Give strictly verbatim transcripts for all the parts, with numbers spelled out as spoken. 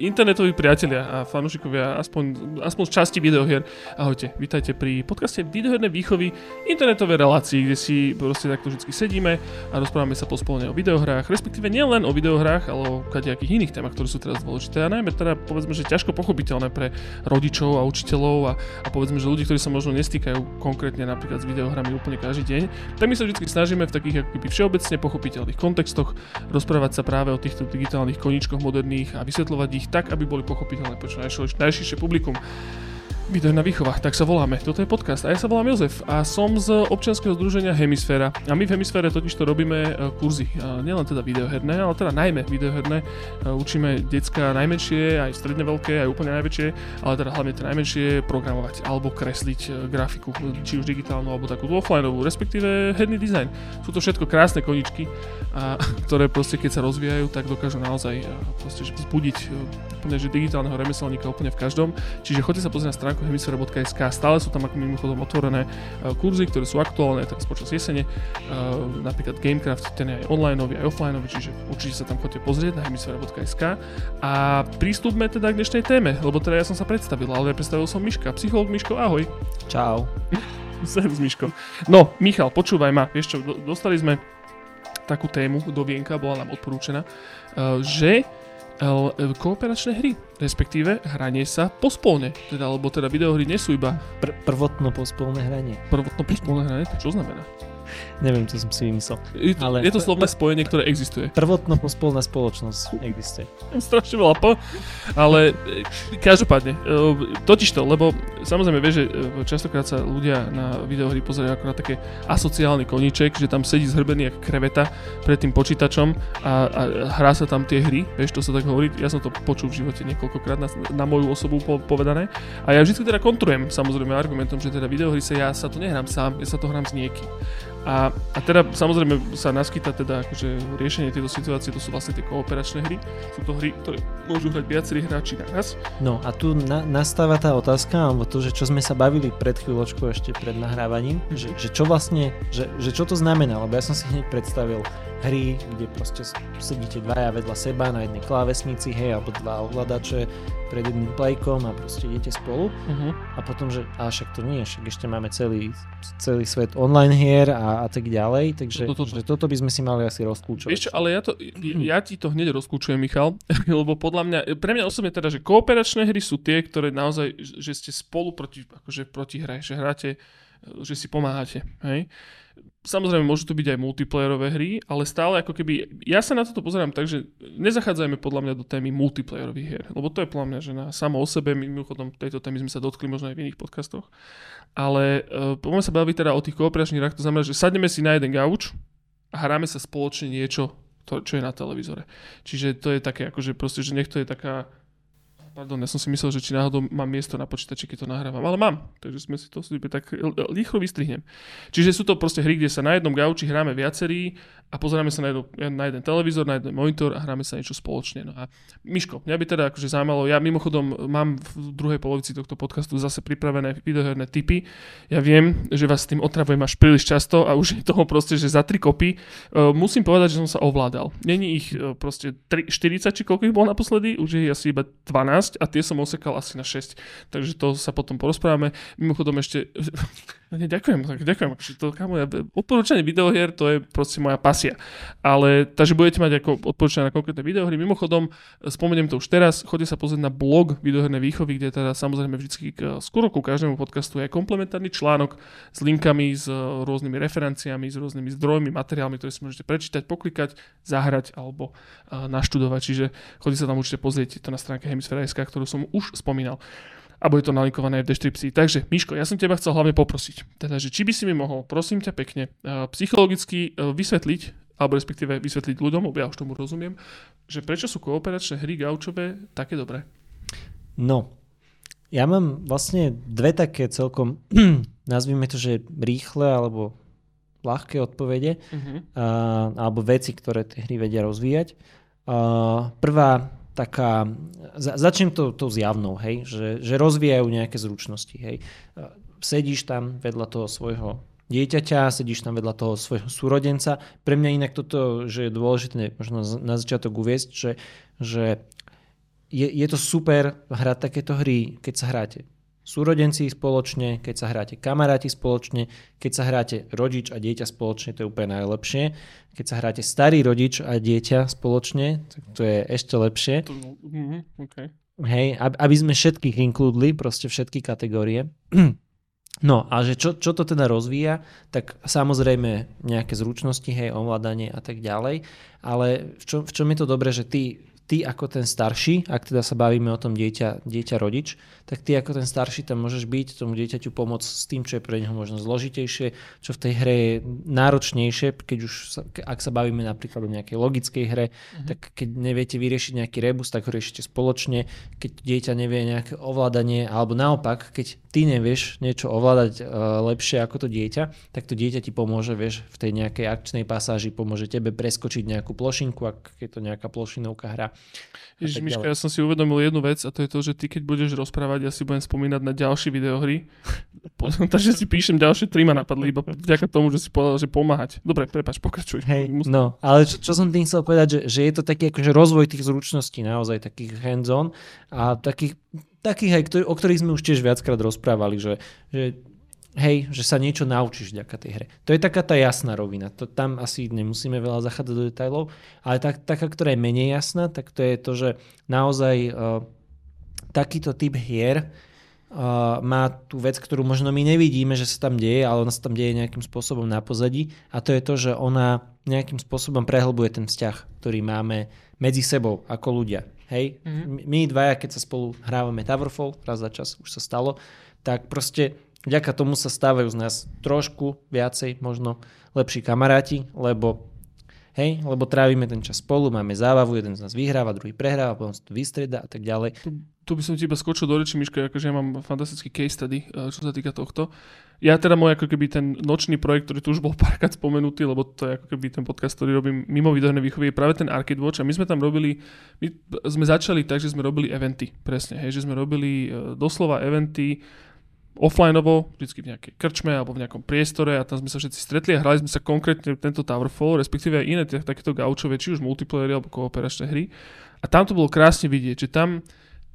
internetoví priatelia a fanúšikovia aspoň, aspoň z časti videohier. Ahojte, vítajte pri podcaste Videohernej výchovy, internetové relácii, kde si proste takto vždy sedíme a rozprávame sa pospolne o videohrách, respektíve nielen o videohrách, ale o kadejakých iných témach, ktoré sú teraz dôležité. A najmä teda povedzme, že ťažko pochopiteľné pre rodičov a učiteľov a, a povedzme, že ľudí, ktorí sa možno nestýkajú konkrétne napríklad s videohrami úplne každý deň. Tak my sa vždy snažíme v takých akoby všeobecne pochopiteľných kontextoch rozprávať sa práve o týchto digitálnych koníčkoch moderných a vysvetľovať ich tak, aby boli pochopiteľné pre čo najširšie publikum. Videoherná výchova, tak sa voláme. Toto je podcast a ja sa volám Jozef a som z občianskeho združenia Hemisféra. A my v Hemisfére totiž to robíme kurzy, nielen teda videoherné, ale teda najmä videoherné. Učíme decka najmenšie, aj stredne veľké, aj úplne najväčšie, ale teda hlavne tie najmenšie programovať alebo kresliť grafiku, či už digitálnu alebo takú offlineovú, respektíve herný dizajn. Sú to všetko krásne koničky, a, ktoré proste keď sa rozvíjajú, tak dokážu naozaj proste vzbudiť úplne že digitálneho remeselníka úplne v každom. Čiže choďte sa pozrieť na stránku hemisfera bodka es ká. Stále sú tam ako mimochodom otvorené kurzy, ktoré sú aktuálne teraz počas jesene. Napríklad Gamecraft, ten je aj onlineový, aj offlineový, čiže určite sa tam chodite pozrieť na hemisfera bodka es ká. A prístupme teda k dnešnej téme, lebo teda ja som sa predstavil, ale predstavil som Miška. Psychológ Miško, ahoj. Čau. Servus Miško. No, Michal, počúvaj ma. Vieš čo, dostali sme takú tému do vienka, bola nám odporúčená, že kooperačné hry, respektíve hranie sa pospolne, teda, lebo teda videohry nie sú iba... Pr- prvotno pospolné hranie. Prvotno pospolné hranie, to čo znamená? Neviem, čo som si vymyslel. Je to, ale... je to slovné spojenie, ktoré existuje. Prvotno pospolná spoločnosť existuje. Strašne veľa po, ale každopádne, totižto, lebo samozrejme vieš, že častokrát sa ľudia na videohry pozerajú ako na také asociálny koníček, že tam sedí zhrbený ako kreveta pred tým počítačom a, a hrá sa tam tie hry, vieš, to sa tak hovorí, ja som to počul v živote niekoľkokrát na, na moju osobu povedané a ja vždy teda kontrujem samozrejme argumentom, že teda videohry sa ja sa to nehrám sám, ja sa to hrám s niekým. A, a teda samozrejme sa naskytá teda akože riešenie tejto situácie, to sú vlastne tie kooperačné hry, sú to hry, ktoré môžu hrať viacerí hráči naraz. No a tu na, nastáva tá otázka, alebo to, že čo sme sa bavili pred chvíľočkou ešte pred nahrávaním, mm. že, že čo vlastne, že, že čo to znamená, lebo ja som si hneď predstavil hry, kde proste sedíte dvaja vedľa seba na jednej klávesnici, hej, alebo dva ovladače pred jedným plejkom a proste idete spolu mm-hmm. a potom, že a však to nie, však ešte máme celý, celý svet online hier a a tak ďalej, takže toto, toto. toto by sme si mali asi rozkľúčovať. Ešte, ale ja, to, ja ti to hneď rozkľúčujem, Michal, lebo podľa mňa, pre mňa osobne teda, že kooperačné hry sú tie, ktoré naozaj, že ste spolu proti, akože proti hre, že hráte, že si pomáhate, hej. Samozrejme, môžu to byť aj multiplayerové hry, ale stále ako keby, ja sa na toto pozerám tak, že nezachádzajme podľa mňa do témy multiplayerových hier, lebo to je podľa mňa, že na samo o sebe, mimochodom tejto témy sme sa dotkli možno aj v iných podcastoch, ale uh, poďme sa baviť teda o tých kooperačných hrách, to znamená, že sadneme si na jeden gauč a hráme sa spoločne niečo, to, čo je na televízore. Čiže to je také, akože proste, že niekto je taká... Pardon, ja som si myslel, že či náhodou mám miesto na počítači, keď to nahrávam, ale mám, takže sme si to tak rýchlo vystrihnem. Čiže sú to proste hry, kde sa na jednom gauči hráme viacerí a pozeráme sa na, jedno, na jeden televízor, na jeden monitor a hráme sa niečo spoločne. No a Miško, mňa by teda akože zaujímalo, ja mimochodom mám v druhej polovici tohto podcastu zase pripravené videoherné tipy. Ja viem, že vás s tým otravujem až príliš často a už je toho proste, že za tri kopy. Uh, musím povedať, že som sa ovládal. Není ich uh, proste tri, štyridsať, či koľko ich bolo naposledy, už je asi iba dvanásť. A tie som osekal asi na šesť. Takže to sa potom porozprávame. Mimochodom ešte... Ne, ďakujem, ďakujem. To, kámo, ja... Odporúčanie videohier, to je proste moja pasia. Ale, takže budete mať ako odporúčanie na konkrétne videohry. Mimochodom, spomeniem to už teraz, chodite sa pozrieť na blog Videohernej výchovy, kde teda samozrejme vždycky skoro ku každému podcastu je komplementárny článok s linkami, s rôznymi referenciami, s rôznymi zdrojmi, materiálmi, ktoré si môžete prečítať, poklikať, zahrať alebo naštudovať. Čiže chodite sa tam určite pozrieť, to na stránke hemisfera bodka es ká, ktorú som už spomínal. A bude to nalinkované aj v deskripcii. Takže, Miško, ja som teba chcel hlavne poprosiť. Teda, že či by si mi mohol, prosím ťa pekne, psychologicky vysvetliť, alebo respektíve vysvetliť ľuďom, lebo ja už tomu rozumiem, že prečo sú kooperačné hry gaučové také dobré? No, ja mám vlastne dve také celkom, nazvime to, že rýchle, alebo ľahké odpovede, uh-huh. a, alebo veci, ktoré tie hry vedia rozvíjať. A, prvá taká, za, začnem to, to zjavnou, hej, že, že rozvíjajú nejaké zručnosti, hej. Sedíš tam vedľa toho svojho dieťaťa, sedíš tam vedľa toho svojho súrodenca. Pre mňa inak toto, že je dôležité možno na začiatok uviesť, že, že je, je to super hrať takéto hry, keď sa hráte súrodenci spoločne, keď sa hráte kamaráti spoločne, keď sa hráte rodič a dieťa spoločne, to je úplne najlepšie. Keď sa hráte starý rodič a dieťa spoločne, tak to je ešte lepšie. Mm-hmm, okay. Hej, aby sme všetkých inkludli, proste všetky kategórie. No a že čo, čo to teda rozvíja, tak samozrejme nejaké zručnosti, hej, ovládanie a tak ďalej, ale v čom, v čom je to dobré, že ty, ty ako ten starší, ak teda sa bavíme o tom dieťa, dieťa rodič, tak ty ako ten starší tam môžeš byť, tomu dieťaťu pomôcť s tým, čo je pre neho možno zložitejšie, čo v tej hre je náročnejšie, keď už sa, ak sa bavíme napríklad o nejakej logickej hre, mhm. tak keď neviete vyriešiť nejaký rebus, tak ho riešite spoločne, keď dieťa nevie nejaké ovládanie, alebo naopak, keď ty nevieš niečo ovládať lepšie ako to dieťa, tak to dieťa ti pomôže, vieš, v tej nejakej akčnej pasáži pomôže tebe preskočiť nejakú plošinku, ak je to nejaká plošinovka hra. Ježiš, Miška, ja som si uvedomil jednu vec a to je to, že ty keď budeš rozprávať, ja si budem spomínať na ďalšie videohry. Takže si píšem ďalšie tri ma napadli, iba vďaka tomu, že si povedal, že pomáhať. Dobre, prepáč, pokračuj. Hej, no, ale čo, čo som tým chcel povedať, že, že je to taký akože rozvoj tých zručností, naozaj takých hands-on a takých, takých aj, ktorý, o ktorých sme už tiež viackrát rozprávali, že, že hej, že sa niečo naučíš vďaka tej hre. To je taká tá jasná rovina. To, tam asi nemusíme veľa zachádzať do detailov, ale tak, taká, ktorá je menej jasná, tak to je to, že naozaj uh, takýto typ hier uh, má tú vec, ktorú možno my nevidíme, že sa tam deje, ale ona sa tam deje nejakým spôsobom na pozadí a to je to, že ona nejakým spôsobom prehlbuje ten vzťah, ktorý máme medzi sebou ako ľudia. Hej? Mm-hmm. My dvaja, keď sa spolu hrávame Towerfall, raz za čas už sa stalo, tak proste vďaka tomu sa stávajú z nás trošku viacej, možno lepší kamaráti, lebo, hej, lebo trávime ten čas spolu, máme zábavu, jeden z nás vyhráva, druhý prehráva, potom sa to vystrieda a tak ďalej. Tu, tu by som ti iba skočil do reči, Miško, akože ja mám fantastický case study, čo sa týka tohto. Ja teda môj ako keby ten nočný projekt, ktorý tu už bol párkrát spomenutý, lebo to je ako keby ten podcast, ktorý robím mimo videohernej výchovy, je práve ten Arcade Watch a my sme tam robili, my sme začali tak, že sme robili eventy, presne, hej, že sme robili doslova eventy, offlineovo, vždycky v nejakej krčme alebo v nejakom priestore a tam sme sa všetci stretli a hrali sme sa konkrétne tento Towerfall, respektíve aj iné takéto gaučové, či už multiplayery alebo kooperačné hry. A tam to bolo krásne vidieť, že tam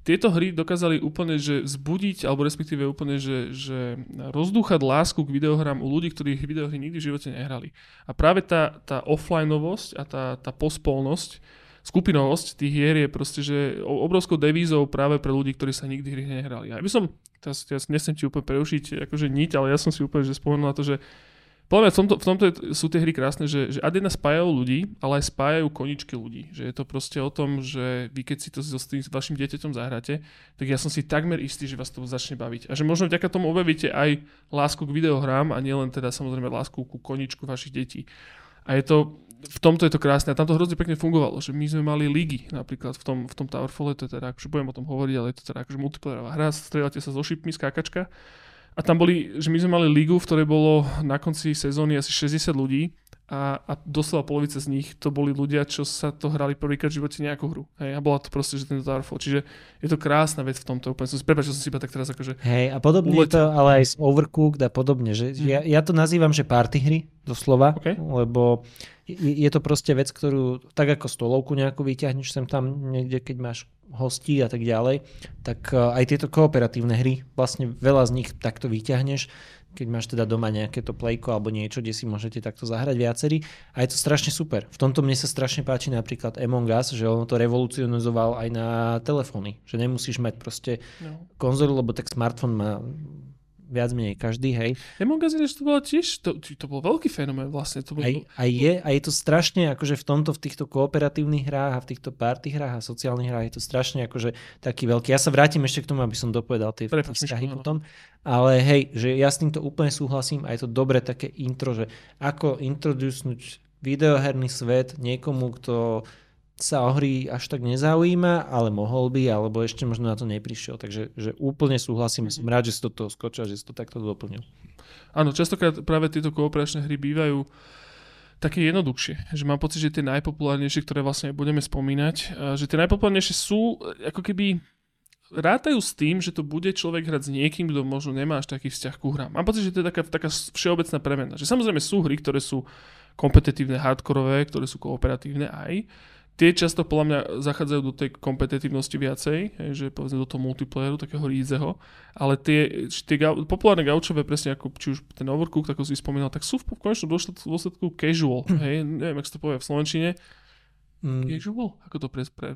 tieto hry dokázali úplne že vzbudiť alebo respektíve úplne že, že rozdúchať lásku k videohrám u ľudí, ktorých videohry nikdy v živote nehrali. A práve tá, tá offlineovosť a tá, tá pospolnosť, skupinovosť tých hier je proste že obrovskou devízou práve pre ľudí, ktorí sa nikdy hry nehrali. Ja by som teraz, teraz nesem ti úplne preušiť akože niť, ale ja som si úplne že spomenul na to, že podľa mňa v tomto, v tomto sú tie hry krásne, že, že ad jedna spájajú ľudí, ale aj spájajú koničky ľudí. Že je to proste o tom, že vy keď si to so, s tým vašim dieťaťom zahráte, tak ja som si takmer istý, že vás to začne baviť. A že možno vďaka tomu objavíte aj lásku k videohrám a nielen teda samozrejme lásku ku koničku vašich detí. A je to v tomto je to krásne a tam to hrozne pekne fungovalo, že my sme mali ligy napríklad v tom, v tom Towerfalle, to je teda, akože budem o tom hovoriť, ale je to teda akože multiplayerová hra, strieľate sa so šipmi, skákačka a tam boli, že my sme mali ligu, v ktorej bolo na konci sezóny asi šesťdesiat ľudí a, a doslova polovica z nich to boli ľudia, čo sa to hrali prvýkrát v živote nejakú hru. Hej, a bola to proste, že ten Towerfall, čiže je to krásna vec v tomto, úplne som si, prepáč, som si iba tak teraz akože hej, a podobne uletil. Je to ale aj z Overcooked a podobne, že mm. ja, ja to nazývam, že party hry, doslova, okay. Lebo je to proste vec, ktorú tak ako stolovku nejakú vyťahneš sem tam niekde, keď máš hostí a tak ďalej, tak aj tieto kooperatívne hry, vlastne veľa z nich takto vyťahneš, keď máš teda doma nejaké to playko alebo niečo, kde si môžete takto zahrať viacerí a je to strašne super. V tomto mne sa strašne páči napríklad Among Us, že ono to revolucionizoval aj na telefóny, že nemusíš mať proste no. konzolu, lebo tak smartfón má viac menej každý, hej. Among Us, to bolo tiež, to, to bol veľký fenomén vlastne. To bol... aj, aj je, a je to strašne, akože v tomto, v týchto kooperatívnych hrách a v týchto party hrách a sociálnych hrách je to strašne akože taký veľký. Ja sa vrátim ešte k tomu, aby som dopovedal tie vzťahy potom, ale hej, že ja s týmto úplne súhlasím a je to dobre také intro, že ako introducnúť videoherný svet niekomu, kto sa o hry až tak nezaujíma, ale mohol by, alebo ešte možno na to neprišiel. Takže že úplne súhlasím, som rád, že si do toho skočil, že si to takto doplnil. Áno, častokrát práve tieto kooperačné hry bývajú také jednoduchšie, že mám pocit, že tie najpopulárnejšie, ktoré vlastne budeme spomínať, že tie najpopulárnejšie sú ako keby rátajú s tým, že to bude človek hrať s niekým, kto možno nemá až taký vzťah ku hrám. Mám pocit, že to je taká, taká všeobecná premena. Že samozrejme sú hry, ktoré sú kompetitívne, hardkorové, ktoré sú kooperatívne aj, Tie často podľa mňa zachádzajú do tej kompetitívnosti viacej, že povedzme do toho multiplayeru, takého rídzeho, ale tie, tie ga, populárne gaučové, presne ako či už ten Overcooked, ako si spomínal, tak sú v konečnom dôsledku casual, hm. hej, neviem, ak sa to povie v slovenčine. Mm. Casual? Ako to pre... pre...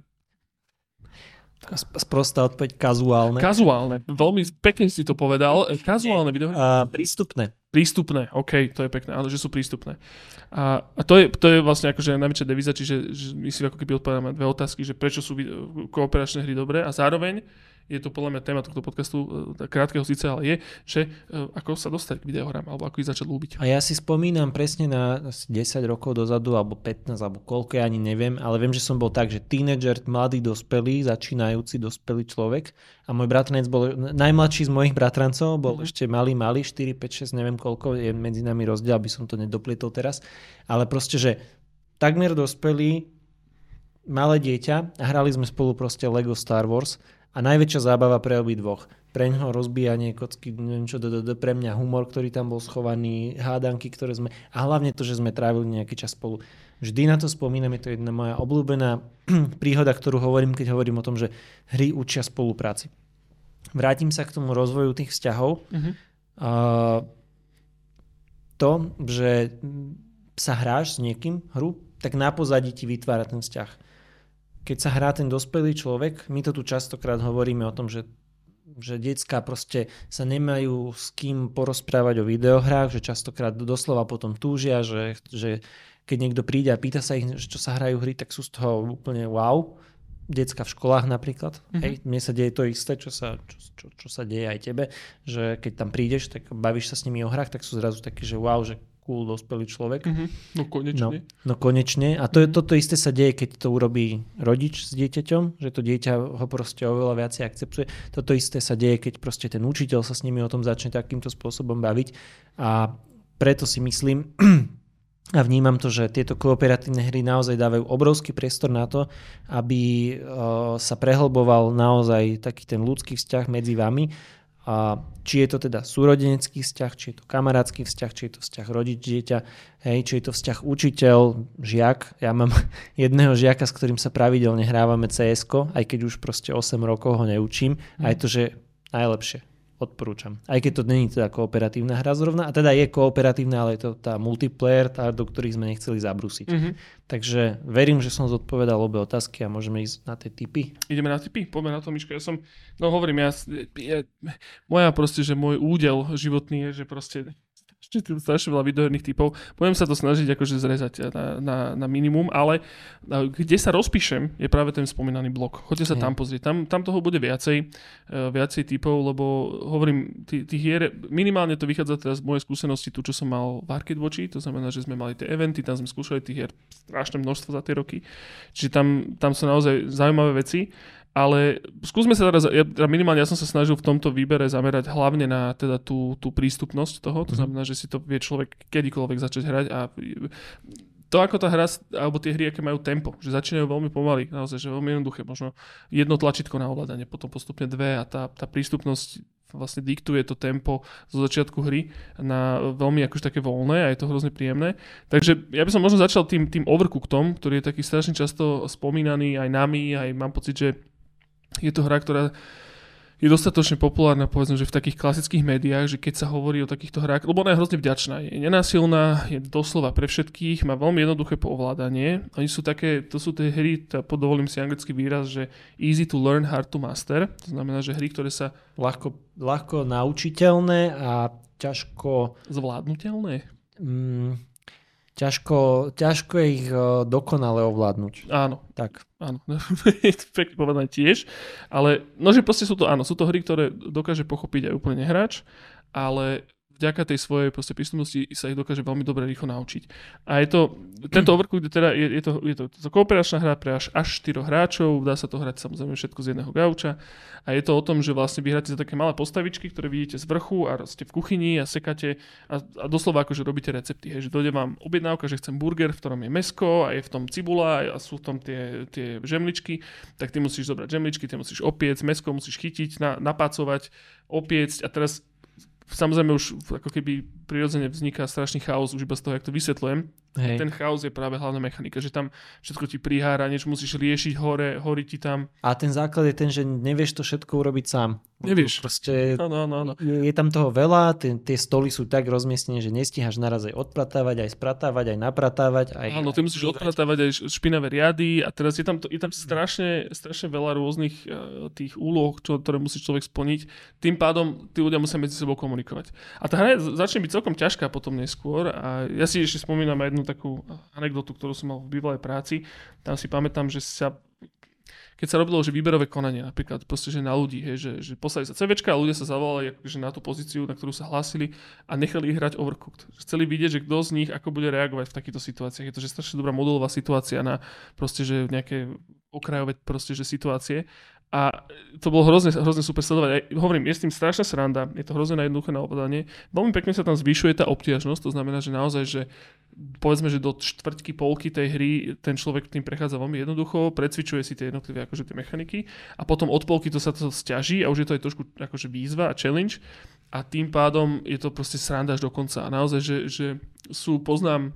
Sprostá odpoveď, kazuálne. Kazuálne, veľmi pekne si to povedal. Kazuálne videohry. Uh, prístupné. Prístupné, OK, to je pekné, ale že sú prístupné. A, a to, je, to je vlastne akože najväčšia devíza, čiže že my si ako keby odpovedáme dve otázky, že prečo sú video, kooperačné hry dobré a zároveň je to podľa mňa téma tohto podcastu, krátkeho síce, ale je, že ako sa dostať k videohrám, alebo ako ich začať ľúbiť. A ja si spomínam presne na desať rokov dozadu, alebo pätnásť, alebo koľko, ja ani neviem, ale viem, že som bol tak, že tínedžer, mladý dospelý, začínajúci dospelý človek a môj bratranec bol, najmladší z mojich bratrancov, bol mm. ešte malý, malý, štyri, päť, šesť, neviem koľko, je medzi nami rozdiel, aby som to nedoplietol teraz, ale proste, že takmer dospelý, malé dieťa a hrali sme spolu proste LEGO Star Wars. A najväčšia zábava pre obi dvoch. Pre ňoho rozbíjanie kocky, neviem čo, do, do, pre mňa humor, ktorý tam bol schovaný, hádanky, ktoré sme... A hlavne to, že sme trávili nejaký čas spolu. Vždy na to spomínam, je to jedna moja obľúbená príhoda, ktorú hovorím, keď hovorím o tom, že hry učia spolupráci. Vrátim sa k tomu rozvoju tých vzťahov. Mm-hmm. Uh, to, že sa hráš s niekým hru, tak na pozadí ti vytvára ten vzťah. Keď sa hrá ten dospelý človek, my to tu častokrát hovoríme o tom, že, že decká proste sa nemajú s kým porozprávať o videohrách, že častokrát doslova potom túžia, že, že keď niekto príde a pýta sa ich, čo sa hrajú hry, tak sú z toho úplne wow. Decká v školách napríklad. Mm-hmm. Hej, mne sa deje to isté, čo sa, čo, čo, čo sa deje aj tebe, že keď tam prídeš, tak bavíš sa s nimi o hrách, tak sú zrazu takí, že wow, že cool, dospelý človek. Mm-hmm. No konečne. No, no konečne. A to je, toto isté sa deje, keď to urobí rodič s dieťaťom, že to dieťa ho proste oveľa viacej akceptuje. Toto isté sa deje, keď proste ten učiteľ sa s nimi o tom začne takýmto spôsobom baviť. A preto si myslím a vnímam to, že tieto kooperatívne hry naozaj dávajú obrovský priestor na to, aby sa prehlboval naozaj taký ten ľudský vzťah medzi vami. A či je to teda súrodenecký vzťah, či je to kamarátsky vzťah, či je to vzťah rodič-dieťa, hej, či je to vzťah učiteľ-žiak. Ja mám jedného žiaka, s ktorým sa pravidelne hrávame cé esko, aj keď už proste osem rokov ho neučím. A je to, že najlepšie, odporúčam. Aj keď to není teda kooperatívna hra zrovna, a teda je kooperatívna, ale je to tá multiplayer, tá, do ktorých sme nechceli zabrusiť. Mm-hmm. Takže verím, že som zodpovedal obe otázky a môžeme ísť na tie tipy. Ideme na tipy? Poďme na to, Miško. Ja som, no hovorím, ja, ja, moja proste, že môj údel životný je, že proste ešte tu strašne veľa videoherných typov. Budem sa to snažiť akože zrezať na, na, na minimum, ale kde sa rozpíšem, je práve ten spomínaný blog. Choďte sa tam pozrieť. Tam, tam toho bude viacej, uh, viacej typov, lebo hovorím, tých tí hier, minimálne to vychádza teraz z mojej skúsenosti, tu čo som mal v Arcade Watchi, to znamená, že sme mali tie eventy, tam sme skúšali tých hier strašné množstvo za tie roky. Čiže tam, tam sú naozaj zaujímavé veci. Ale skúsme sa teraz, ja, minimálne ja som sa snažil v tomto výbere zamerať hlavne na teda tú, tú prístupnosť toho, to znamená, že si to vie človek kedykoľvek začať hrať a to, ako tá hra, alebo tie hry, aké majú tempo, že začínajú veľmi pomaly, naozaj, že veľmi jednoduché, možno jedno tlačítko na ovládanie, potom postupne dve a tá, tá prístupnosť vlastne diktuje to tempo zo začiatku hry na veľmi akož také voľné a je to hrozne príjemné. Takže ja by som možno začal tým, tým Overcookedom, ktorý je taký strašne často spomínaný aj nami, aj mám pocit, že je to hra, ktorá je dostatočne populárna, povedzme, že v takých klasických médiách, že keď sa hovorí o takýchto hrách, lebo ona je hrozne vďačná, je nenásilná, je doslova pre všetkých, má veľmi jednoduché poovládanie. Oni sú také, to sú tie hry, tá, podovolím si anglický výraz, že easy to learn, hard to master. To znamená, že hry, ktoré sa... Ľahko, ľahko naučiteľné a ťažko... Zvládnutelné? Mm, ťažko, ťažko je ich dokonale ovládnuť. Áno. Tak. Áno, pekne povedané tiež, ale nože proste sú to, áno, sú to hry, ktoré dokáže pochopiť aj úplne hráč, ale vďaka tej svojej proste prístupnosti sa ich dokáže veľmi dobre rýchlo naučiť. A je to, tento Overcooked, teda je, je, to, je, to, je to kooperačná hra pre až, až štyroch hráčov, dá sa to hrať samozrejme všetko z jedného gauča a je to o tom, že vlastne vyhráte za také malé postavičky, ktoré vidíte z vrchu a ste v kuchyni a sekáte a, a doslova akože robíte recepty, hej, že dojde vám objednávka, že chcem burger, v ktorom je mäsko a je v tom cibula a sú v tom tie, tie žemličky, tak ty musíš zobrať žemličky, ty musíš opiec, mäsko musíš chytiť, na, napácovať, opiec a teraz samozrejme už ako keby prirodzene vzniká strašný chaos už iba z toho, jak to vysvetľujem. Hej. Ten chaos je práve hlavná mechanika, že tam všetko ti prihára, niečo musíš riešiť, hore, horí ti tam. A ten základ je ten, že nevieš to všetko urobiť sám. Nevieš. Proste ano, ano, ano. Je tam toho veľa, tie, tie stoly sú tak rozmiestnené, že nestíhaš naraz aj odpratávať, aj spratávať, aj napratávať. Aj, áno, ty musíš odpratávať aj špinavé riady a teraz je tam, to, je tam strašne, strašne veľa rôznych uh, tých úloh, čo, ktoré musí človek splniť. Tým pádom tí ľudia musia medzi sebou komunikovať. A tá hra začne byť celkom ťažká potom neskôr a ja si ešte spomínam jednu takú anekdotu, ktorú som mal v bývalej práci. Tam si pamätám, že sa keď sa robilo, že výberové konanie napríklad, proste, že na ľudí, hej, že, že poslali sa CVčka a ľudia sa zavolali akože na tú pozíciu, na ktorú sa hlásili a nechali ich hrať Overcooked. Chceli vidieť, že kto z nich ako bude reagovať v takýchto situáciách. Je to že strašne dobrá modulová situácia na proste, že nejaké okrajové proste, že situácie. A to bolo hrozne, hrozne super sledovať. Aj, hovorím, je s tým strašná sranda, je to hrozne jednoduché na ovládanie. Veľmi pekne sa tam zvyšuje tá obťažnosť, to znamená, že naozaj, že povedzme, že do štvrtky, polky tej hry ten človek tým prechádza veľmi jednoducho, precvičuje si tie jednotlivé akože tie mechaniky a potom od polky to sa to sťaží a už je to aj trošku akože výzva a challenge a tým pádom je to proste sranda až do konca. A naozaj, že, že sú, poznám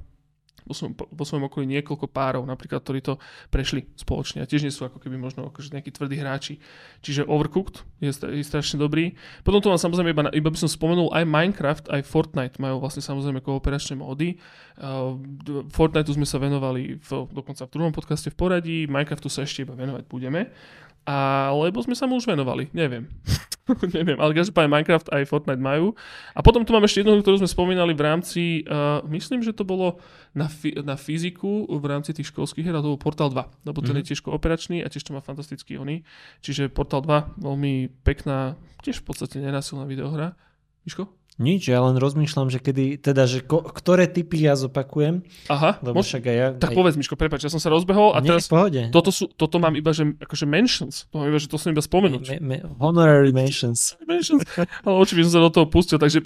Po svojom, po svojom okolí niekoľko párov, napríklad, ktorí to prešli spoločne a tiež nie sú ako keby možno akože nejakí tvrdí hráči. Čiže Overcooked je, je strašne dobrý. Potom to mám samozrejme, iba, iba by som spomenul, aj Minecraft, aj Fortnite majú vlastne samozrejme kooperačné mody. Uh, Fortniteu sme sa venovali v, dokonca v druhom podcaste v poradí, Minecraftu sa ešte iba venovať budeme. Alebo sme sa mu už venovali, neviem. Neviem, ale každopádne Minecraft aj Fortnite majú. A potom tu mám ešte jednu, ktorú sme spomínali v rámci, uh, myslím, že to bolo na, fi- na fyziku v rámci tých školských hier, to bol Portal dva, lebo ten mm-hmm. je tiež kooperačný a tiež to má fantastický oný. Čiže Portal dva, veľmi pekná, tiež v podstate nenásilná videohra. Miško? Nič, ja len rozmýšľam, že kedy, teda, že ko, ktoré typy ja zopakujem. Aha, mož, ja, tak aj... povedz Miško, prepáč, ja som sa rozbehol a nie, teraz toto, sú, toto mám iba, že akože mentions, to mám iba, že to som iba spomenúť. Me, me, honorary mentions. mentions. Ale očividne som sa do toho pustil, takže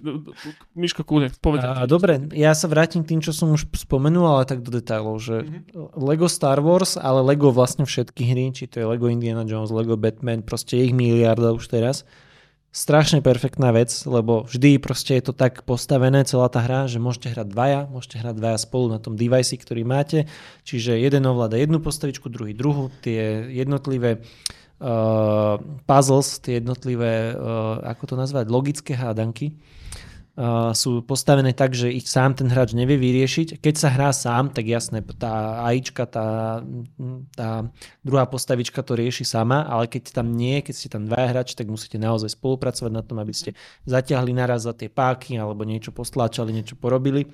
Miško, kúde, povedz. A, dobre, ja sa vrátim k tým, čo som už spomenul, ale tak do detailov, že mm-hmm. LEGO Star Wars, ale LEGO vlastne všetky hry, či to je LEGO Indiana Jones, LEGO Batman, proste ich miliarda už teraz. Strašne perfektná vec, lebo vždy proste je to tak postavené, celá tá hra, že môžete hrať dvaja, môžete hrať dvaja spolu na tom device, ktorý máte, čiže jeden ovláda jednu postavičku, druhý druhú, tie jednotlivé uh, puzzles, tie jednotlivé, uh, ako to nazvať, logické hádanky uh, sú postavené tak, že ich sám ten hráč nevie vyriešiť. Keď sa hrá sám, tak jasné, tá AIčka, tá, tá druhá postavička to rieši sama, ale keď tam nie, keď ste tam dvaja hráči, tak musíte naozaj spolupracovať na tom, aby ste zatiahli naraz za tie páky alebo niečo postláčali, niečo porobili.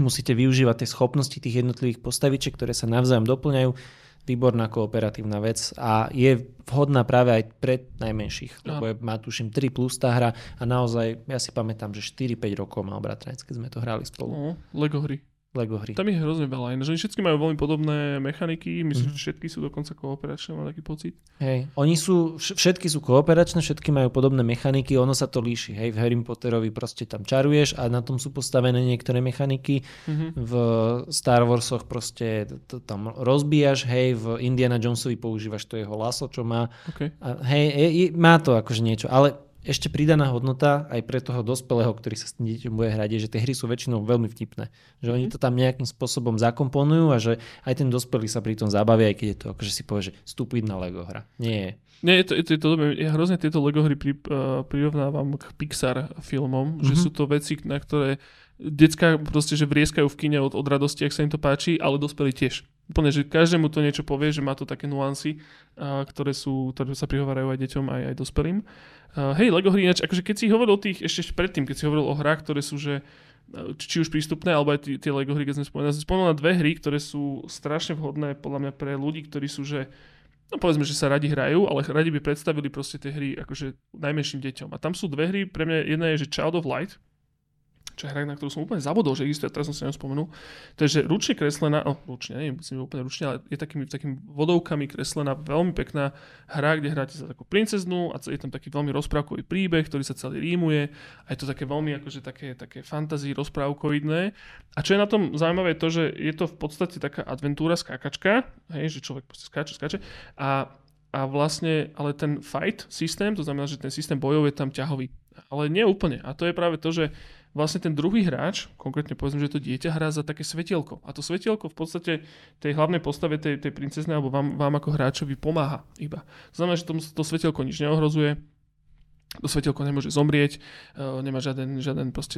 Musíte využívať tie schopnosti tých jednotlivých postavičiek, ktoré sa navzájom doplňajú. Výborná kooperatívna vec a je vhodná práve aj pre najmenších, lebo je, má tuším tri plus tá hra a naozaj, ja si pamätám, že štyri päť rokov mal bratranec, keď sme to hrali spolu. No, LEGO hry. LEGO hry. Tam je hrozne veľa, že všetky majú veľmi podobné mechaniky, myslím, mm-hmm. že všetky sú dokonca kooperačné, mám taký pocit. Hej, oni sú, všetky sú kooperačné, všetky majú podobné mechaniky, ono sa to líši, hej, v Harry Potterovi proste tam čaruješ a na tom sú postavené niektoré mechaniky, mm-hmm. v Star Warsoch proste to tam rozbíjaš, hej, v Indiana Jonesovi používaš to jeho laso, čo má, okay. a hej, je, je, má to akože niečo, ale ešte pridaná hodnota aj pre toho dospelého, ktorý sa s tým dieťom bude hrať, je, že tie hry sú väčšinou veľmi vtipné. Že mm. oni to tam nejakým spôsobom zakomponujú a že aj ten dospelý sa pri tom zabaví, aj keď je to akože si povie, že stupidná LEGO hra. Nie. Nie, je to, je to, je to dobré. Ja hrozne tieto LEGO hry pri, uh, prirovnávam k Pixar filmom, mm-hmm. že sú to veci, na ktoré decká proste, že vrieskajú v kine od, od radosti, ak sa im to páči, ale dospelí tiež. Úplne, že každému to niečo povie, že má to také nuancy, uh, ktoré sú, ktoré sa prihovárajú aj deťom, aj, aj dospelým. Uh, hej, LEGO hry, ináč, akože keď si hovoril o tých, ešte predtým, keď si hovoril o hrách, ktoré sú, že či už prístupné, alebo aj tie LEGO hry, keď sme spomenuli. Ja som spomenul na dve hry, ktoré sú strašne vhodné, podľa mňa, pre ľudí, ktorí sú, že no povedzme, že sa radi hrajú, ale radi by predstavili proste tie hry akože najmenším deťom. A tam sú dve hry, pre mňa jedna je, že Child of Light, čo je hra, na ktorú som úplne zabudol, že existuje, teraz som si nespomenul. Takže ručne kreslená, no ručne, neviem, musím úplne ručne, ale je takými, takými vodovkami kreslená, veľmi pekná hra, kde hráte sa takú princeznú a je tam taký veľmi rozprávkový príbeh, ktorý sa celý rímuje a je to také veľmi akože také, také fantasy rozprávkovidné. A čo je na tom zaujímavé je to, že je to v podstate taká adventúra, skákačka, hej, že človek proste skáče, skáče a A vlastne, ale ten fight systém, to znamená, že ten systém bojov je tam ťahový. Ale nie úplne. A to je práve to, že vlastne ten druhý hráč, konkrétne povedzme, že to dieťa hrá za také svetielko. A to svetielko v podstate tej hlavnej postave, tej, tej princeznej, alebo vám, vám ako hráčovi pomáha iba. Znamená, že to, to svetielko nič neohrozuje, to svetielko nemôže zomrieť, nemá žiaden, žiaden proste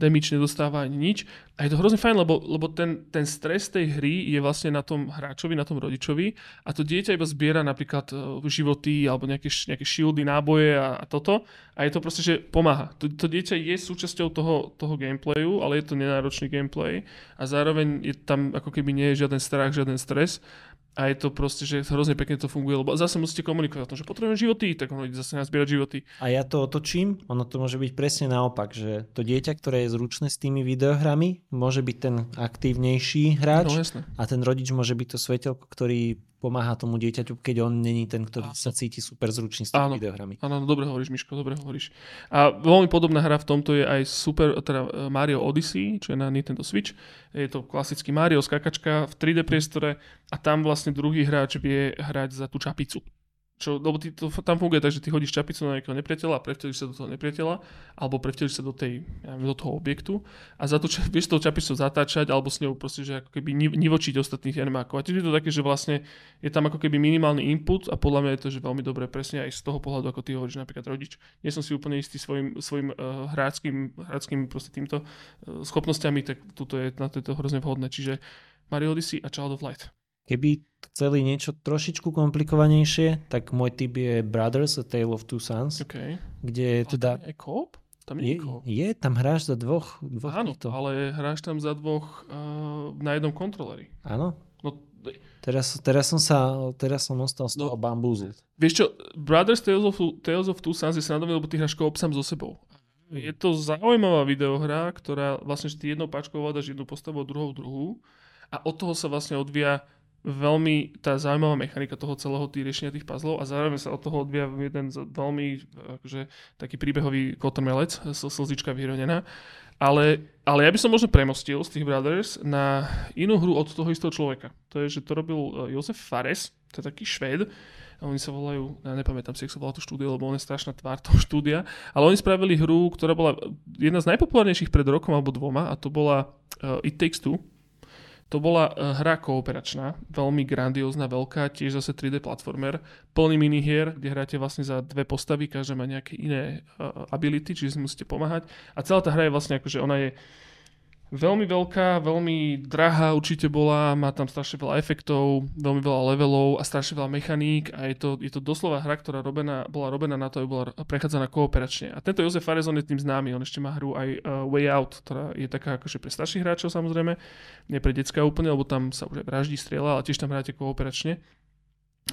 damage, nedostáva ani nič. A je to hrozne fajn, lebo, lebo ten, ten stres tej hry je vlastne na tom hráčovi, na tom rodičovi a to dieťa iba zbiera napríklad životy alebo nejaké, nejaké shieldy, náboje a, a toto. A je to proste, že pomáha. To, to dieťa je súčasťou toho, toho gameplayu, ale je to nenáročný gameplay a zároveň je tam ako keby nie je žiaden strach, žiaden stres. A je to proste, že hrozne pekne to funguje, lebo zase musíte komunikovať o tom, že potrebujem životy, tak ono ide zase nazbierať životy. A ja to otočím, ono to môže byť presne naopak, že to dieťa, ktoré je zručné s tými videohrami, môže byť ten aktívnejší hráč, no, a ten rodič môže byť to svetelko, ktorý pomáha tomu dieťaťu, keď on není ten, ktorý sa cíti super zručný s tými videohrami. Áno, dobre hovoríš, Miško, dobre hovoríš. A veľmi podobná hra v tomto je aj Super teda Mario Odyssey, čo je na Nintendo Switch. Je to klasický Mario, skakačka v tri dé priestore a tam vlastne druhý hráč vie hrať za tú čapicu. Čo, lebo ty to, tam funguje tak, že ty hodíš čapicu na nejakého nepriateľa a prevteliš sa do toho nepriateľa alebo prevteliš sa do, tej, ja neviem, do toho objektu a za to, vieš tou čapicou zatáčať alebo s ňou proste, že ako keby nivočiť ostatných animákov. A tým je to také, že vlastne je tam ako keby minimálny input a podľa mňa je to, že veľmi dobre presne aj z toho pohľadu, ako ty hovoríš napríklad rodič. Nie som si úplne istý svojim, svojim uh, hráckým, hráckým proste týmto uh, schopnosťami, tak tuto je na to, je to hrozne vhodné. Čiže Mario Odyssey a Child of Light. Keby chceli niečo trošičku komplikovanejšie, tak môj tip je Brothers A Tale of Two Sons, okay. Kde teda... Tam je koop? Tam je, je, je, tam hráš za dvoch. dvoch Áno, týchto. Ale hráš tam za dvoch uh, na jednom kontroleri. Áno. No, teraz, teraz, som sa, teraz som ostal z toho no, bambúzl. Vieš čo, Brothers Tales of, Tales of Two Sons je snádovený, lebo ty hráš koop sám so sebou. Je to zaujímavá videohra, ktorá vlastne, že ty jednou páčkou ovládaš jednu postavu, druhou druhú a od toho sa vlastne odvíja veľmi tá zaujímavá mechanika toho celého tý riešenia tých puzzlov a zároveň sa od toho odvíja jeden veľmi akože, taký príbehový kotrmelec, slzička vyhronená. Ale, ale ja by som možno premostil z tých Brothers na inú hru od toho istého človeka. To je, že to robil Josef Fares, to je taký Švéd. Oni sa volajú, ja nepamätám si, jak sa volá to štúdio, lebo on je strašná tvár toho štúdia, ale oni spravili hru, ktorá bola jedna z najpopulárnejších pred rokom alebo dvoma a to bola It Takes Two. To bola hra kooperačná, veľmi grandiózna, veľká, tiež zase tri dé platformer, plný minihier, kde hráte vlastne za dve postavy, každá má nejaké iné uh, ability, čiže si musíte pomáhať. A celá tá hra je vlastne akože, ona je veľmi veľká, veľmi drahá určite bola, má tam strašne veľa efektov, veľmi veľa levelov a strašne veľa mechaník a je to, je to doslova hra, ktorá robená, bola robená na to, aby bola prechádzaná kooperačne. A tento Jozef Fares, on je tým známy, on ešte má hru aj uh, Way Out, ktorá je taká akože pre starších hráčov samozrejme, nie pre decká úplne, lebo tam sa už aj vraždí, strieľa, ale tiež tam hráte kooperačne.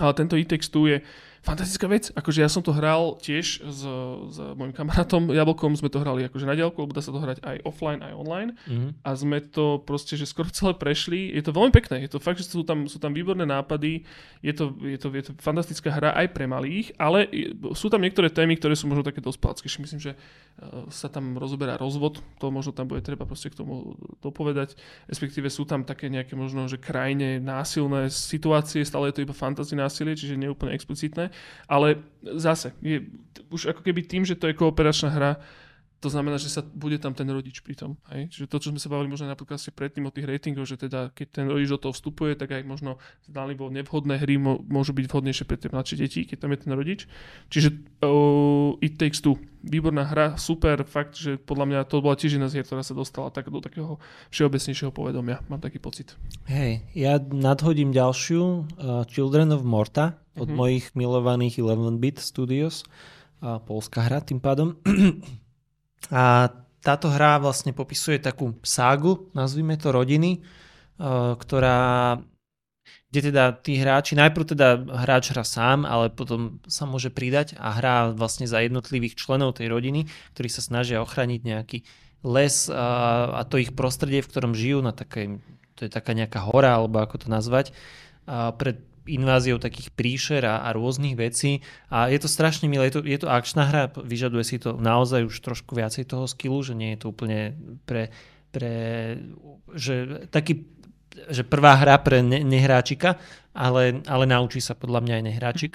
Ale tento It Takes Two je fantastická vec. Akože ja som to hral tiež s, s môjim kamarátom Jablkom, sme to hrali akože na diaľku, lebo dá sa to hrať aj offline, aj online. Mm-hmm. A sme to proste, že skoro celé prešli. Je to veľmi pekné. Je to fakt, že sú tam, sú tam výborné nápady. Je to, je, to, je to fantastická hra aj pre malých, ale sú tam niektoré témy, ktoré sú možno také dospelackejšie. Myslím, že sa tam rozoberá rozvod. To možno tam bude treba proste k tomu dopovedať. Respektíve sú tam také nejaké možno, že krajne násilné situácie. Stále je to iba fantasy násilie, čiže nie úplne explicitné, ale zase, je, už ako keby tým, že to je kooperačná hra, to znamená, že sa bude tam ten rodič pri tom. Hej? Čiže to, čo sme sa bavili možno napríklad ste predtým o tých ratingoch, že teda keď ten rodič do toho vstupuje, tak aj možno zdanlivo nevhodné hry môžu byť vhodnejšie pre tie mladšie deti, keď tam je ten rodič. Čiže uh, It Takes Two. Výborná hra, super, fakt, že podľa mňa to bola tiež jedna z hier, ktorá sa dostala tak do takého všeobecnejšieho povedomia. Mám taký pocit. Hej, ja nadhodím ďalšiu, uh, Children of Morta od mm-hmm. mojich milovaných eleven bit studios. Uh, poľská hra tým pádom. A táto hra vlastne popisuje takú ságu, nazvime to rodiny, ktorá, kde teda tí hráči, najprv teda hráč hrá sám, ale potom sa môže pridať a hrá vlastne za jednotlivých členov tej rodiny, ktorí sa snažia ochrániť nejaký les a to ich prostredie, v ktorom žijú, na takej, to je taká nejaká hora, alebo ako to nazvať, pred inváziou takých príšer a, a rôznych vecí a je to strašne milé, je to, je to akčná hra, vyžaduje si to naozaj už trošku viacej toho skillu, že nie je to úplne pre, pre že taký, že prvá hra pre ne, nehráčika, ale, ale naučí sa podľa mňa aj nehráčik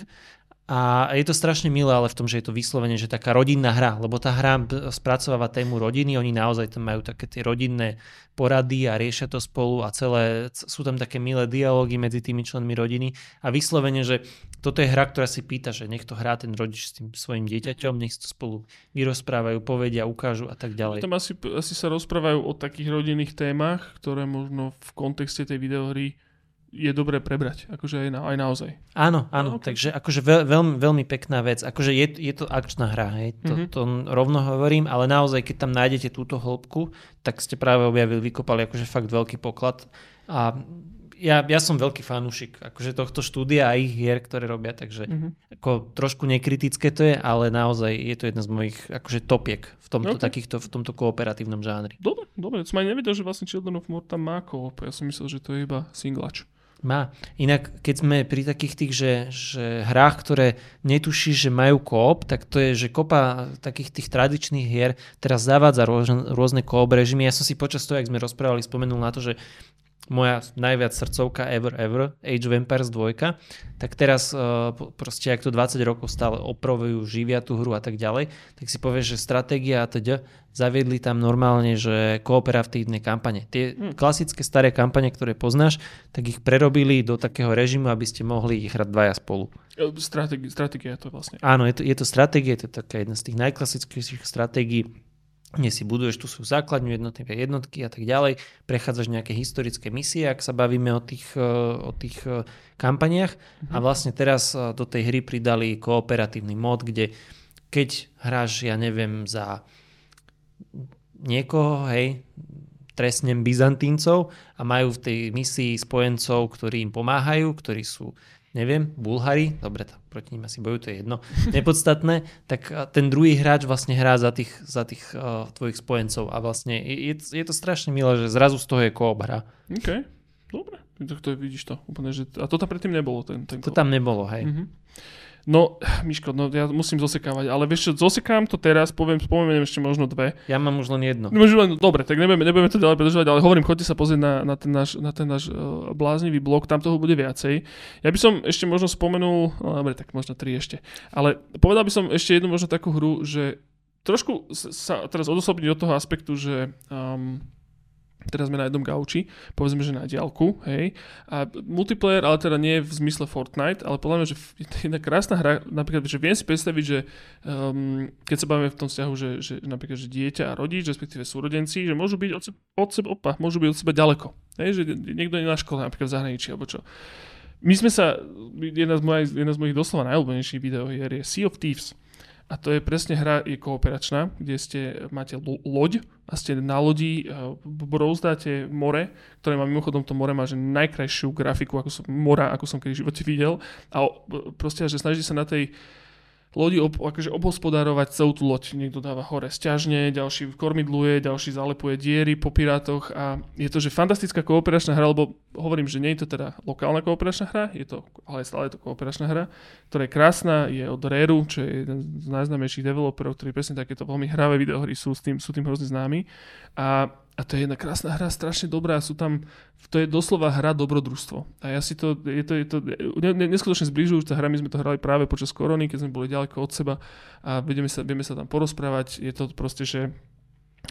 A je to strašne milé, ale v tom, že je to vyslovene, že taká rodinná hra, lebo tá hra spracováva tému rodiny, oni naozaj tam majú také tie rodinné porady a riešia to spolu a celé, sú tam také milé dialógy medzi tými členmi rodiny a vyslovene, že toto je hra, ktorá si pýta, že niekto hrá ten rodič s tým svojim dieťaťom, nech si to spolu vyrozprávajú, povedia, ukážu a tak ďalej. Tam asi, asi sa rozprávajú o takých rodinných témach, ktoré možno v kontexte tej videohry je dobré prebrať, akože aj, na, aj naozaj. Áno, áno, no, okay. Takže akože veľ, veľmi, veľmi pekná vec, akože je, je to akčná hra, hej. To, mm-hmm. to rovno hovorím, ale naozaj, keď tam nájdete túto hĺbku, tak ste práve objavili, vykopali akože fakt veľký poklad a ja, ja som veľký fanúšik akože tohto štúdia a ich hier, ktoré robia, takže mm-hmm. ako trošku nekritické to je, ale naozaj je to jedna z mojich akože topiek v tomto, okay. takýchto, v tomto kooperatívnom žánri. Dobre, dobre, som aj nevedel, že vlastne Children of Morta má koop, ja som myslel, že to je iba singlač. Má. Inak, keď sme pri takých tých, že, že hrách, ktoré netušíš, že majú koop, tak to je, že kopa takých tých tradičných hier teraz zavádza rôzne, rôzne koop režimy. Ja som si počas toho, jak sme rozprávali, spomenul na to, že moja najviac srdcovka ever, ever, Age of Empires dva, tak teraz uh, proste, ak to dvadsať rokov stále opravujú, živia tú hru a tak ďalej, tak si povieš, že stratégia a teda zaviedli tam normálne, že kooperatívne kampane. Tie hmm. klasické staré kampane, ktoré poznáš, tak ich prerobili do takého režimu, aby ste mohli ich hrať dvaja spolu. Stratégia, stratégia to vlastne. Áno, je to, je to stratégia, to je taká jedna z tých najklasických stratégií, kde si buduješ tú svoju základňu, jednotlivé jednotky a tak ďalej, prechádzaš nejaké historické misie, ak sa bavíme o tých, o tých kampaniách. Mhm. A vlastne teraz do tej hry pridali kooperatívny mód, kde keď hráš, ja neviem, za niekoho, hej, trestnem Byzantíncov a majú v tej misii spojencov, ktorí im pomáhajú, ktorí sú, neviem, Bulhári, dobre, tak proti ním asi bojujú, to je jedno, nepodstatné, tak ten druhý hráč vlastne hrá za tých, za tých uh, tvojich spojencov a vlastne je, je to strašne milé, že zrazu z toho je koop hra. OK, dobre, tak to vidíš to úplne, že a to tam predtým nebolo. Ten, ten to tam nebolo, hej. Mm-hmm. No, Miško, no ja musím zosekávať, ale vieš čo, zosekám to teraz, poviem, spomeniem ešte možno dve. Ja mám už len jedno. Dobre, tak nebudeme, nebudeme to ďalej predržovať, ale hovorím, choďte sa pozrieť na, na ten náš, na ten náš uh, bláznivý blog, tam toho bude viacej. Ja by som ešte možno spomenul, no dobre, tak možno tri ešte, ale povedal by som ešte jednu možno takú hru, že trošku sa teraz odosobniť od toho aspektu, že... Um, teraz sme na jednom gauči, povedzme, že na diaľku, hej. A multiplayer, ale teda nie v zmysle Fortnite, ale podľa mňa, že je to jedna krásna hra, napríklad, že viem si predstaviť, že um, keď sa bavíme v tom vzťahu, že, že napríklad, že dieťa a rodič, respektíve súrodenci, že môžu byť od seba, od seba, opa, môžu byť od seba ďaleko, hej, že niekto je na škole, napríklad v zahraničí, alebo čo. My sme sa, jedna z, moj, jedna z mojich doslova najobľúbenejších videohier je Sea of Thieves. A to je presne hra, je kooperačná, kde ste, máte lo- loď a ste na lodi, brouzdáte more, ktoré má mimochodom, to more má že najkrajšiu grafiku ako som, mora, ako som kedy v živote videl. A proste, že snaží sa na tej lodi ob, akože obhospodárovať celú tú loď. Niekto dáva hore sťažne, ďalší kormidluje, ďalší zalepuje diery po pirátoch a je to, že fantastická kooperačná hra, lebo hovorím, že nie je to teda lokálna kooperačná hra, je to, ale stále je to kooperačná hra, ktorá je krásna, je od Rare, čo je jeden z najznámejších developerov, ktorí presne takéto veľmi hravé videohry sú, s tým, sú tým hrozne známi. A A to je jedna krásna hra, strašne dobrá. Sú tam, to je doslova hra dobrodružstvo. A ja si to, je to, je to ne, ne, neskutočne zbližujúca hra. My sme to hrali práve počas korony, keď sme boli ďaleko od seba a vieme sa, vieme sa tam porozprávať. Je to proste, že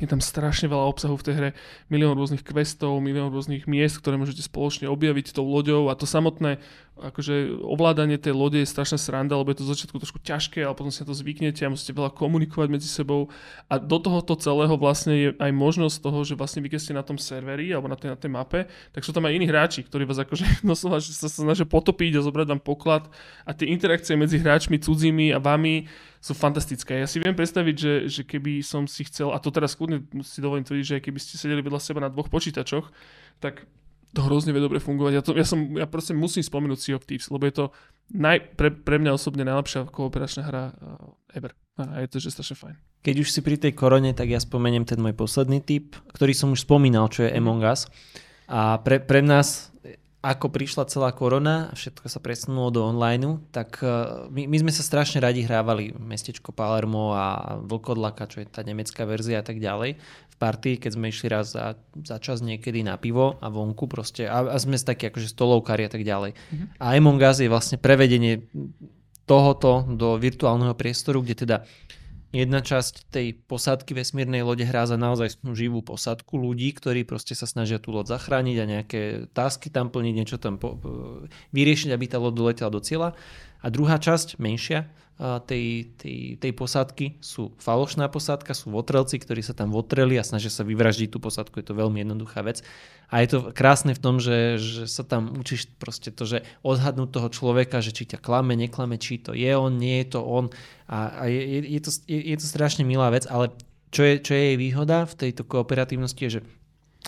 je tam strašne veľa obsahu v tej hre. Milión rôznych questov, milión rôznych miest, ktoré môžete spoločne objaviť tou loďou a to samotné akože ovládanie tej lode je strašná sranda, lebo je to v začiatku trošku ťažké, ale potom si na to zvyknete a musíte veľa komunikovať medzi sebou. A do tohoto celého vlastne je aj možnosť toho, že vlastne vy keď ste na tom serveri alebo na tej, na tej mape, tak sú tam aj iní hráči, ktorí vás akože doslova, že sa snažia potopiť a zobrať vám poklad a tie interakcie medzi hráčmi cudzími a vami sú fantastické. Ja si viem predstaviť, že, že keby som si chcel, a to teraz kľudne si dovolím tvrdiť, že keby ste sedeli vedľa seba na dvoch počítačoch, tak to hrozne vie dobre fungovať. Ja, to, ja, som, ja proste musím spomenúť Sea of Thieves, lebo je to naj, pre, pre mňa osobne najlepšia kooperačná hra uh, ever. A je to, že strašne fajn. Keď už si pri tej korone, tak ja spomeniem ten môj posledný tip, ktorý som už spomínal, čo je Among Us. A pre, pre nás, ako prišla celá korona a všetko sa presunulo do online, tak uh, my, my sme sa strašne radi hrávali mestečko Palermo a Vlkodlaka, čo je tá nemecká verzia a tak ďalej. Party, keď sme išli raz za, za čas niekedy na pivo a vonku proste a, a sme takí akože stolovkári a tak ďalej. Mm-hmm. A Among Us je vlastne prevedenie tohoto do virtuálneho priestoru, kde teda jedna časť tej posádky vesmírnej lode hrá za naozaj živú posádku ľudí, ktorí proste sa snažia tú loď zachrániť a nejaké tasky tam plniť, niečo tam po, vyriešiť, aby tá loď doletela do cieľa. A druhá časť, menšia tej, tej, tej posádky, sú falošná posádka, sú votrelci, ktorí sa tam votreli a snažia sa vyvraždiť tú posádku. Je to veľmi jednoduchá vec. A je to krásne v tom, že, že sa tam učíš proste to, že odhadnúť toho človeka, že či ťa klame, neklame, či to je on, nie je to on. A, a je, je, to, je, je to strašne milá vec, ale čo je, čo je jej výhoda v tejto kooperatívnosti je, že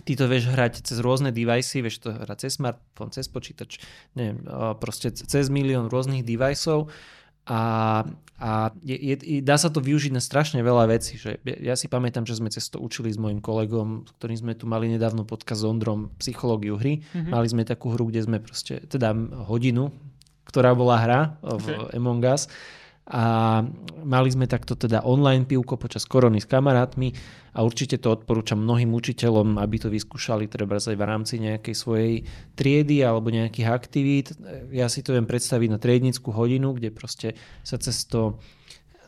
ty to vieš hrať cez rôzne device, vieš to hrať cez smartfón, cez počítač, neviem, proste cez milión rôznych deviceov. A, a je, je, dá sa to využiť na strašne veľa vecí. Že ja si pamätám, že sme cez to učili s mojim kolegom, ktorým sme tu mali nedávno podcast s Ondrom, psychológiu hry. Mm-hmm. Mali sme takú hru, kde sme proste, teda hodinu, ktorá bola hra v Among Us. A mali sme takto teda online pivko počas korony s kamarátmi a určite to odporúčam mnohým učiteľom, aby to vyskúšali treba aj v rámci nejakej svojej triedy alebo nejakých aktivít. Ja si to viem predstaviť na triednickú hodinu, kde proste sa cez to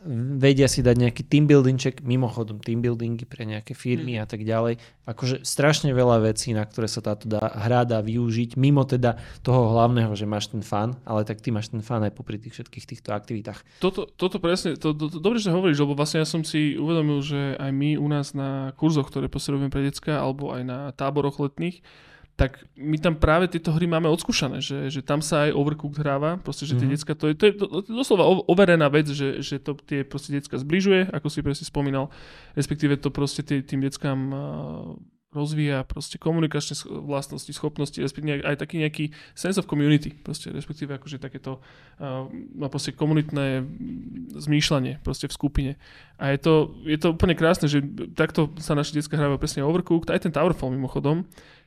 vedia si dať nejaký team buildingček, mimochodom team buildingy pre nejaké firmy a tak ďalej. Akože strašne veľa vecí, na ktoré sa táto dá, hra dá využiť, mimo teda toho hlavného, že máš ten fan, ale tak ty máš ten fan aj popri tých všetkých týchto aktivitách. Toto, toto presne, to, to, to, dobre, že hovoríš, lebo vlastne ja som si uvedomil, že aj my u nás na kurzoch, ktoré posledujeme pre decka, alebo aj na táboroch letných, tak my tam práve tieto hry máme odskúšané, že, že tam sa aj Overcooked hráva, proste, že tie mm. decka, to je, to je doslova overená vec, že, že to tie proste decka zbližuje, ako si presne spomínal, respektíve to proste tým deckám rozvíja proste komunikačné vlastnosti, schopnosti, respektíve aj taký nejaký sense of community, proste, respektíve akože takéto uh, proste komunitné zmýšľanie proste v skupine. A je to, je to úplne krásne, že takto sa naši decka hrávajú presne Overcooked, aj ten Towerfall mimochodom,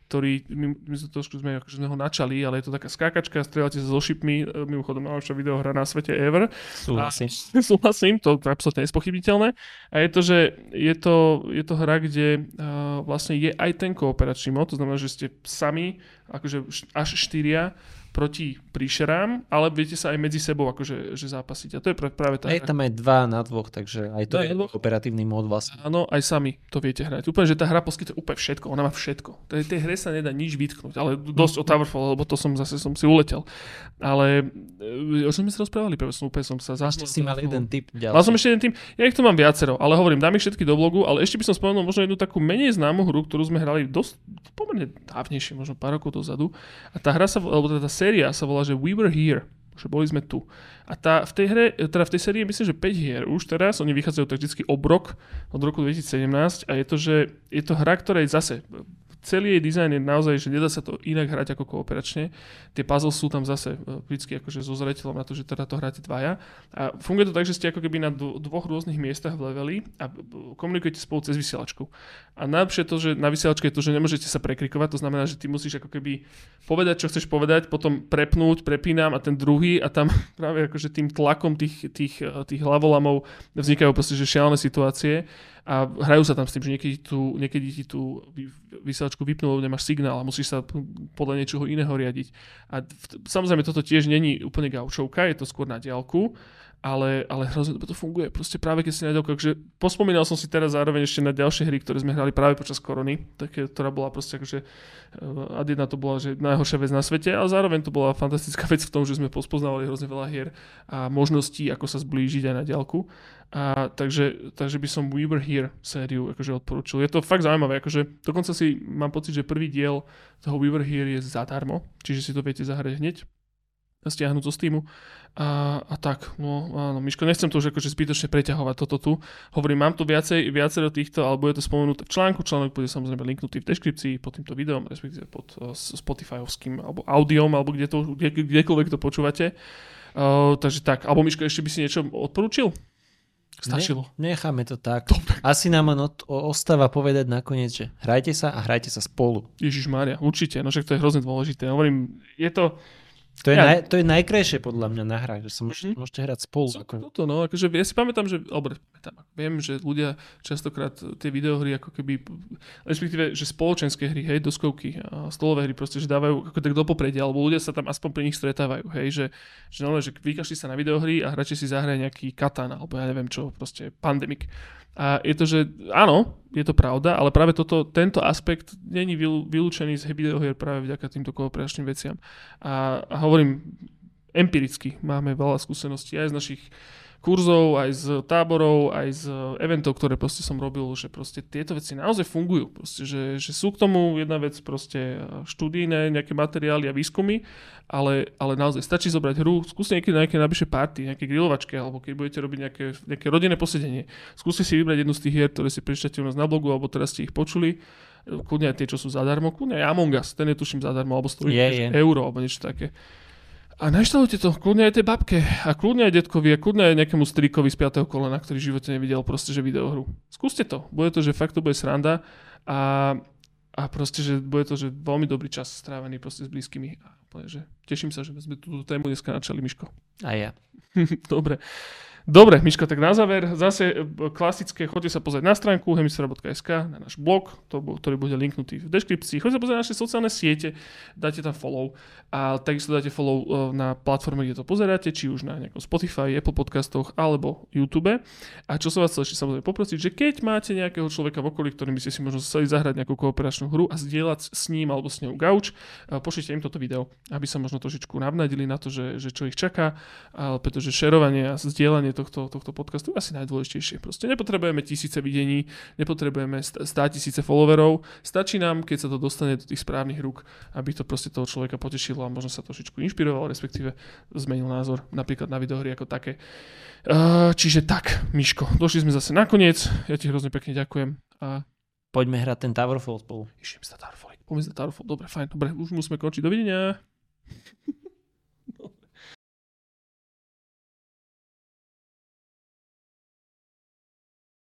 ktorý, my, my sme trošku sme, akože sme ho načali, ale je to taká skákačka, strieľate sa so šipmi, mimochodom najlepšia videohra na svete ever. Súhlasím. A, súhlasím, to je absolútne nespochybniteľné. A je to, že je to, je to hra, kde uh, vlastne je aj ten kooperačný mod, to znamená, že ste sami, akože až štyria, proti príšerám, ale viete sa aj medzi sebou akože že zápasiť. A to je práve tá. Je tam aj dva na dvoch, takže aj to je operatívny mód vlastne. Áno, aj sami to viete hrať. Úplne, že tá hra poskytuje úplne všetko, ona má všetko. Tej, tej hre sa nedá nič vytknúť, ale dosť o Towerfall, lebo to som zase som si uletel. Ale o čom sme sa rozprávali? Práve som úplne som sa zahnul. Si mal jeden tip ďalej. Mal som ešte jeden tip. Ja ich tu mám viacero, ale hovorím, dám ich všetky do blogu, ale ešte by som spomenul možno jednu takú menej známu hru, ktorú sme hrali dosť pomerne dávnejšie, možno pár rokov dozadu. A tá hra sa alebo teda séria sa volá, že We Were Here, že boli sme tu. A tá, v tej hre, teda v tej sérii myslím, že päť hier už teraz, oni vychádzajú tak vždycky obrok od roku dvetisíc sedemnásť a je to, že je to hra, ktorá je zase, celý jej dizajn je naozaj, že nedá sa to inak hrať ako kooperačne. Tie puzzle sú tam zase vždycky akože so zreteľom na to, že teda to hráte dvaja. A funguje to tak, že ste ako keby na dvoch rôznych miestach v leveli a komunikujete spolu cez vysielačku. A najlepšie to, že na vysielačke je to, že nemôžete sa prekrikovať, to znamená, že ty musíš ako keby povedať, čo chceš povedať, potom prepnúť, prepínam a ten druhý a tam práve akože tým tlakom tých, tých, tých hlavolamov vznikajú proste že šialené situácie. A hrajú sa tam s tým, že niekedy, tu, niekedy ti tú vysielačku vypnú, lebo nemáš signál a musíš sa podľa niečoho iného riadiť. A v, samozrejme toto tiež není úplne gaučovka, je to skôr na diaľku, ale, ale hrozne to funguje. Proste práve keď si na diaľku, takže pospomínal som si teraz zároveň ešte na ďalšie hry, ktoré sme hrali práve počas korony, také, ktorá bola proste akože ad jedna to bola že najhoršia vec na svete, ale zároveň to bola fantastická vec v tom, že sme pospoznávali hrozne veľa hier a možností, ako sa zblížiť aj na diaľku. A takže, takže by som We Were Here sériu akože odporúčil. Je to fakt zaujímavé, akože dokonca si mám pocit, že prvý diel toho We Were Here je zadarmo, čiže si to viete zahrať hneď a stiahnuť zo Steamu. A, a tak, no áno, Miško, nechcem to už akože zbytočne preťahovať toto tu. Hovorím, mám tu viacej, viacero týchto, alebo je to spomenuté v článku. Článok bude samozrejme linknutý v deskripcii pod týmto videom, respektíve pod uh, Spotifyovským, alebo audiom, alebo kde to, kde, kdekoľvek to počúvate. Uh, takže tak, alebo Miško, ešte by si niečo odporúčil? Stačilo. Ne, necháme to tak. Dobre. Asi nám od, o, ostáva povedať nakoniec, že hrajte sa a hrajte sa spolu. Ježišmária, určite, no však to je hrozne dôležité. Hovorím, je to, To je, ja. naj, to je najkrajšie podľa mňa na hrách, že sa môžete, mm-hmm. môžete hrať spolu. Ako... Toto, no, akože ja si pamätám, že obre, viem, že ľudia častokrát tie videohry ako keby, respektíve, že spoločenské hry, hej, doskovky a stolové hry proste, že dávajú ako tak do popredia, alebo ľudia sa tam aspoň pri nich stretávajú, hej, že, že, no, že vykašli sa na videohry a hráči si zahrajú nejaký Katan, alebo ja neviem čo, proste Pandemic. A je to, že áno, je to pravda, ale práve toto, tento aspekt není vylúčený z videohier práve vďaka týmto kooperačným veciam. A, a hovorím, empiricky máme veľa skúseností aj z našich kurzov, aj z táborov, aj z eventov, ktoré proste som robil, že proste tieto veci naozaj fungujú. Proste, že, že sú k tomu jedna vec proste študijné, nejaké materiály a výskumy, ale, ale naozaj stačí zobrať hru, skúste niekedy na nejaké najbližšie party, nejaké grilovačke, alebo keď budete robiť nejaké, nejaké rodinné posedenie. Skúste si vybrať jednu z tých hier, ktoré si prečítate u nás na blogu, alebo teraz ste ich počuli. Kľudne aj tie, čo sú zadarmo, kľudne aj Among Us, ten je tuším zadarmo, alebo stojí yeah, yeah. euro, alebo niečo také. A naštalujte to, kľudne aj tej babke, a kľudne aj detkovi, a kľudne aj nejakému strikovi z piateho kolena, ktorý v živote nevidel proste, že videohru. Skúste to, bude to, že fakt to bude sranda a, a proste, že bude to, že veľmi dobrý čas strávený proste s blízkymi. A úplne, že teším sa, že sme túto tému dneska načali, Miško. A ja. Dobre. Dobre, Miško, tak na záver, zase klasické, choďte sa pozrieť na stránku hemisfera bodka es ká, na náš blog, to, ktorý bude linknutý v deskripcii. Choďte sa pozrieť na naše sociálne siete, dáte tam follow a takisto dáte follow na platforme, kde to pozeráte, či už na nejakom Spotify, Apple podcastoch alebo YouTube. A čo som vás chcel ešte samozrejme poprosiť, že keď máte nejakého človeka v okolí, ktorým by ste si možno chceli zahrať nejakú kooperačnú hru a zdieľať s ním alebo s ňou gauč, pošlite im toto video, aby sa možno trošičku navnadili na to, že, že čo ich čaká, pretože šerovanie a zdieľanie Tohto, tohto podcastu asi najdôležitejšie. Proste nepotrebujeme tisíce videní, nepotrebujeme stáť tisíce followerov. Stačí nám, keď sa to dostane do tých správnych rúk, aby to proste toho človeka potešilo a možno sa trošičku inšpiroval, respektíve zmenil názor napríklad na videohry ako také. Uh, čiže tak, Miško, došli sme zase nakoniec. Ja ti hrozne pekne ďakujem. A... Poďme hrať ten Towerfall spolu. Išiem sa Towerfall. Poďme sa Towerfall. Dobre, fajn. Dobre, už musíme končiť. Dovidenia.